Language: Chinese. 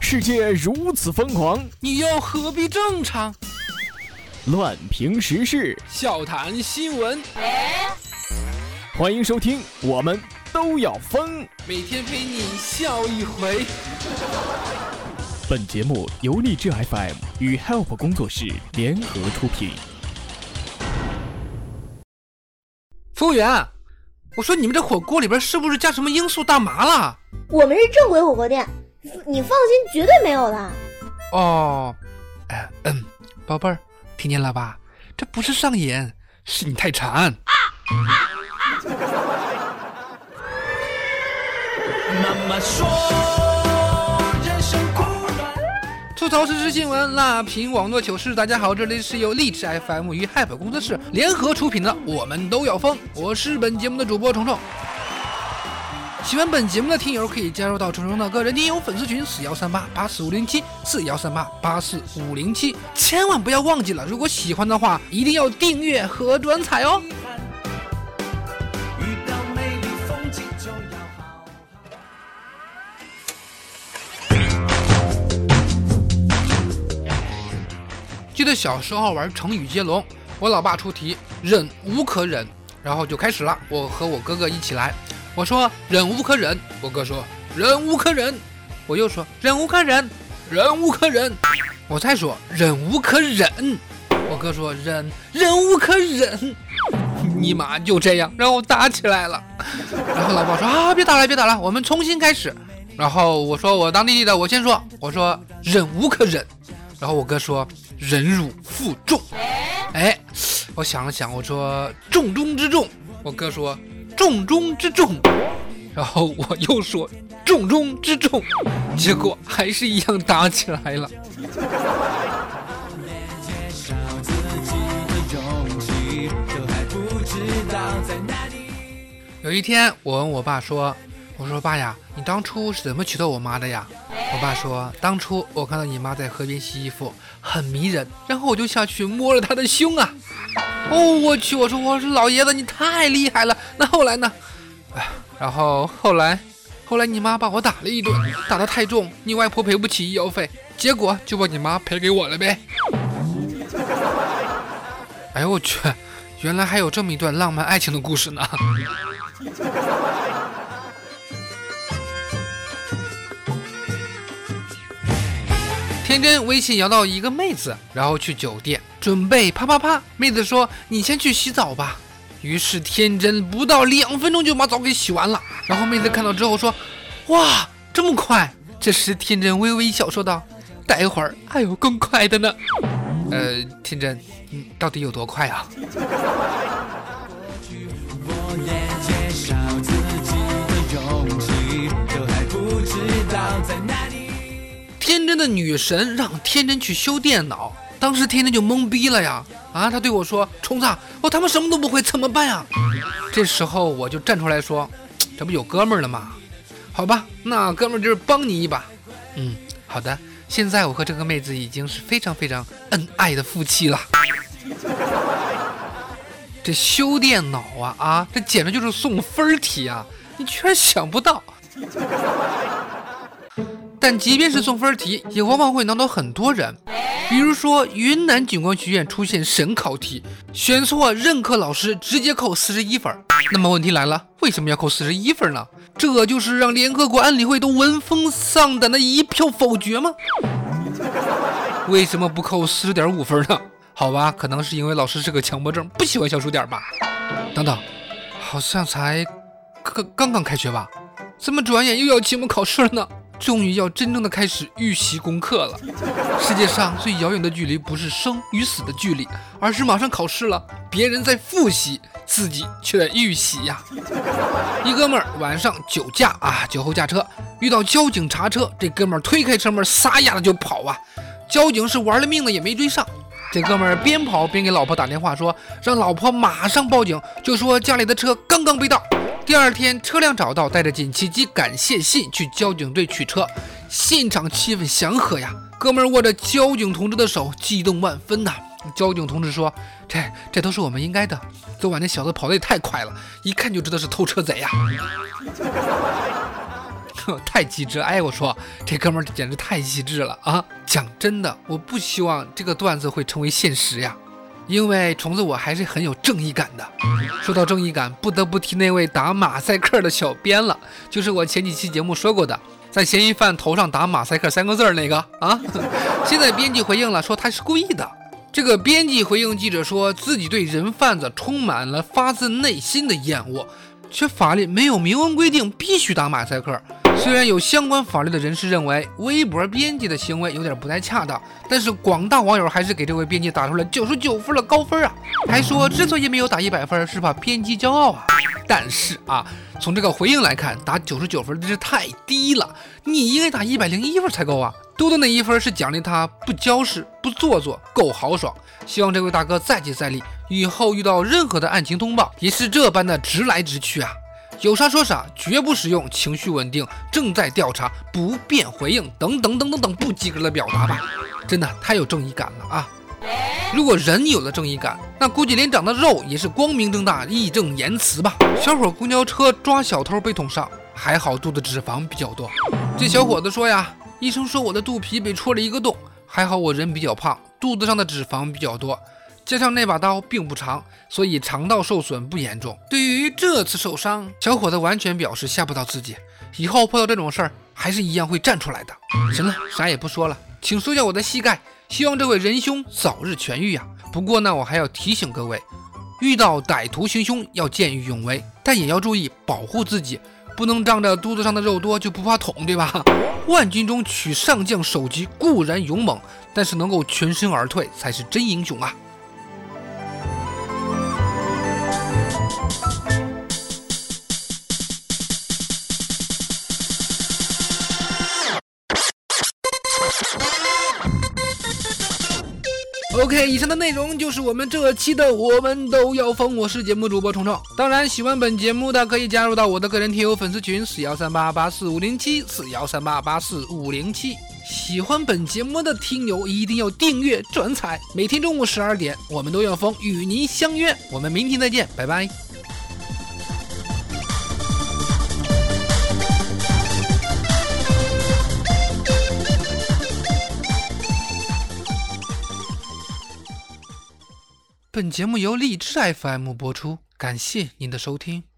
世界如此疯狂，你又何必正常？乱评时事，笑谈新闻，欢迎收听我们都要疯，每天陪你笑一回。本节目由励志 FM 与 Help 工作室联合出品。服务员，我说你们这火锅里边是不是加什么罂粟大麻了？我们是正规火锅店，你放心，绝对没有的。哦，宝贝儿，听见了吧？这不是上瘾，是你太馋。妈妈说人生苦短，吐槽时事新闻，辣评网络糗事。大家好，这里是由励志 FM 与 Help 工作室联合出品的《我们都要疯》，我是本节目的主播虫虫。喜欢本节目的听友可以加入到虫虫的个人听友粉丝群4138-845074138-84507，千万不要忘记了，如果喜欢的话一定要订阅和转采哦。记得小时候玩成语接龙，我老爸出题忍无可忍，然后就开始了，我和我哥哥一起来，我说忍无可忍，我哥说忍无可忍，我又说忍无可忍，忍无可忍，我再说忍无可忍，我哥说忍无可忍，尼玛就这样让我打起来了。然后老爸说啊，别打了，我们重新开始。然后我说我当弟弟的我先说，我说忍无可忍，然后我哥说忍辱负重，哎，我想了想，我说重中之重，我哥说重中之重，然后我又说重中之重，结果还是一样打起来了。有一天我问我爸说，我说爸呀，你当初是怎么娶到我妈的呀？我爸说，当初我看到你妈在河边洗衣服，很迷人，然后我就下去摸了她的胸啊。哦，我去！我说老爷子你太厉害了。那后来呢？哎，然后后来你妈把我打了一顿，打得太重，你外婆赔不起医药费，结果就把你妈赔给我了呗。哎呦我去！原来还有这么一段浪漫爱情的故事呢。天真微信摇到一个妹子，然后去酒店准备啪，妹子说你先去洗澡吧。于是天真不到2分钟就把澡给洗完了，然后妹子看到之后说哇这么快。这时天真微微一笑说道，待会儿还有更快的呢。天真你到底有多快啊？天真的女神让天真去修电脑，当时天真就懵逼了呀！啊，他对我说：“虫子，他们什么都不会，怎么办呀？”这时候我就站出来说：“这不有哥们儿了吗？好吧，那哥们儿就是帮你一把。”嗯，好的。现在我和这个妹子已经是非常非常恩爱的夫妻了。这修电脑啊，这简直就是送分题啊！你居然想不到。但即便是送分题，也往往会难倒很多人。比如说，云南警官学院出现神考题，选错任课老师直接扣41分。那么问题来了，为什么要扣41分呢？这就是让联合国安理会都闻风丧胆的一票否决吗？为什么不扣40.5分呢？好吧，可能是因为老师是个强迫症，不喜欢小数点吧。等等，好像才刚刚开学吧？怎么转眼又要期末考试了呢？终于要真正的开始预习功课了。世界上最遥远的距离不是生与死的距离，而是马上考试了，别人在复习，自己却在预习呀。一哥们儿晚上酒驾啊，酒后驾车遇到交警查车，这哥们儿推开车门撒丫子就跑啊，交警是玩了命的也没追上。这哥们儿边跑边给老婆打电话说让老婆马上报警，就说家里的车刚刚被盗。第二天车辆找到，带着锦旗及感谢信去交警队取车，现场气氛祥和呀。哥们握着交警同志的手，激动万分呐。交警同志说这都是我们应该的，昨晚那小子跑得也太快了，一看就知道是偷车贼呀。太机智！哎，我说这哥们儿简直太机智了啊！讲真的，我不希望这个段子会成为现实呀，因为虫子我还是很有正义感的。说到正义感，不得不提那位打马赛克的小编了，就是我前几期节目说过的，在嫌疑犯头上打马赛克3个字那个啊。现在编辑回应了，说他是故意的。这个编辑回应记者说，自己对人贩子充满了发自内心的厌恶，却法律没有明文规定必须打马赛克。虽然有相关法律的人士认为微博编辑的行为有点不太恰当，但是广大网友还是给这位编辑打出了99分的高分啊，还说之所以没有打100分是怕编辑骄傲啊。但是啊，从这个回应来看，打99分真是太低了，你应该打101分才够啊。多的那1分是奖励他不交涉不做作，够豪爽。希望这位大哥再接再厉，以后遇到任何的案情通报也是这般的直来直去啊，有啥说啥，绝不使用情绪稳定、正在调查、不便回应等等等等等不及格的表达吧。真的太有正义感了啊！如果人有了正义感，那估计连长的肉也是光明正大、义正言辞吧。小伙公交车抓小偷被捅伤，还好肚子脂肪比较多。这小伙子说呀，医生说我的肚皮被戳了一个洞，还好我人比较胖，肚子上的脂肪比较多，加上那把刀并不长，所以肠道受损不严重。对于这次受伤，小伙子完全表示吓不到自己，以后碰到这种事儿还是一样会站出来的。行了，啥也不说了，请收下我的膝盖，希望这位仁兄早日痊愈呀。不过呢，我还要提醒各位，遇到歹徒行凶要见义勇为，但也要注意保护自己，不能仗着肚子上的肉多就不怕捅，对吧？万军中取上将首级固然勇猛，但是能够全身而退才是真英雄啊。OK， 以上的内容就是我们这期的我们都要疯，我是节目主播虫虫。当然喜欢本节目的可以加入到我的个人听友粉丝群4138848507 4138848507。喜欢本节目的听友一定要订阅转采，每天中午12点我们都要疯与您相约，我们明天再见，拜拜。本节目由荔枝 FM 播出，感谢您的收听。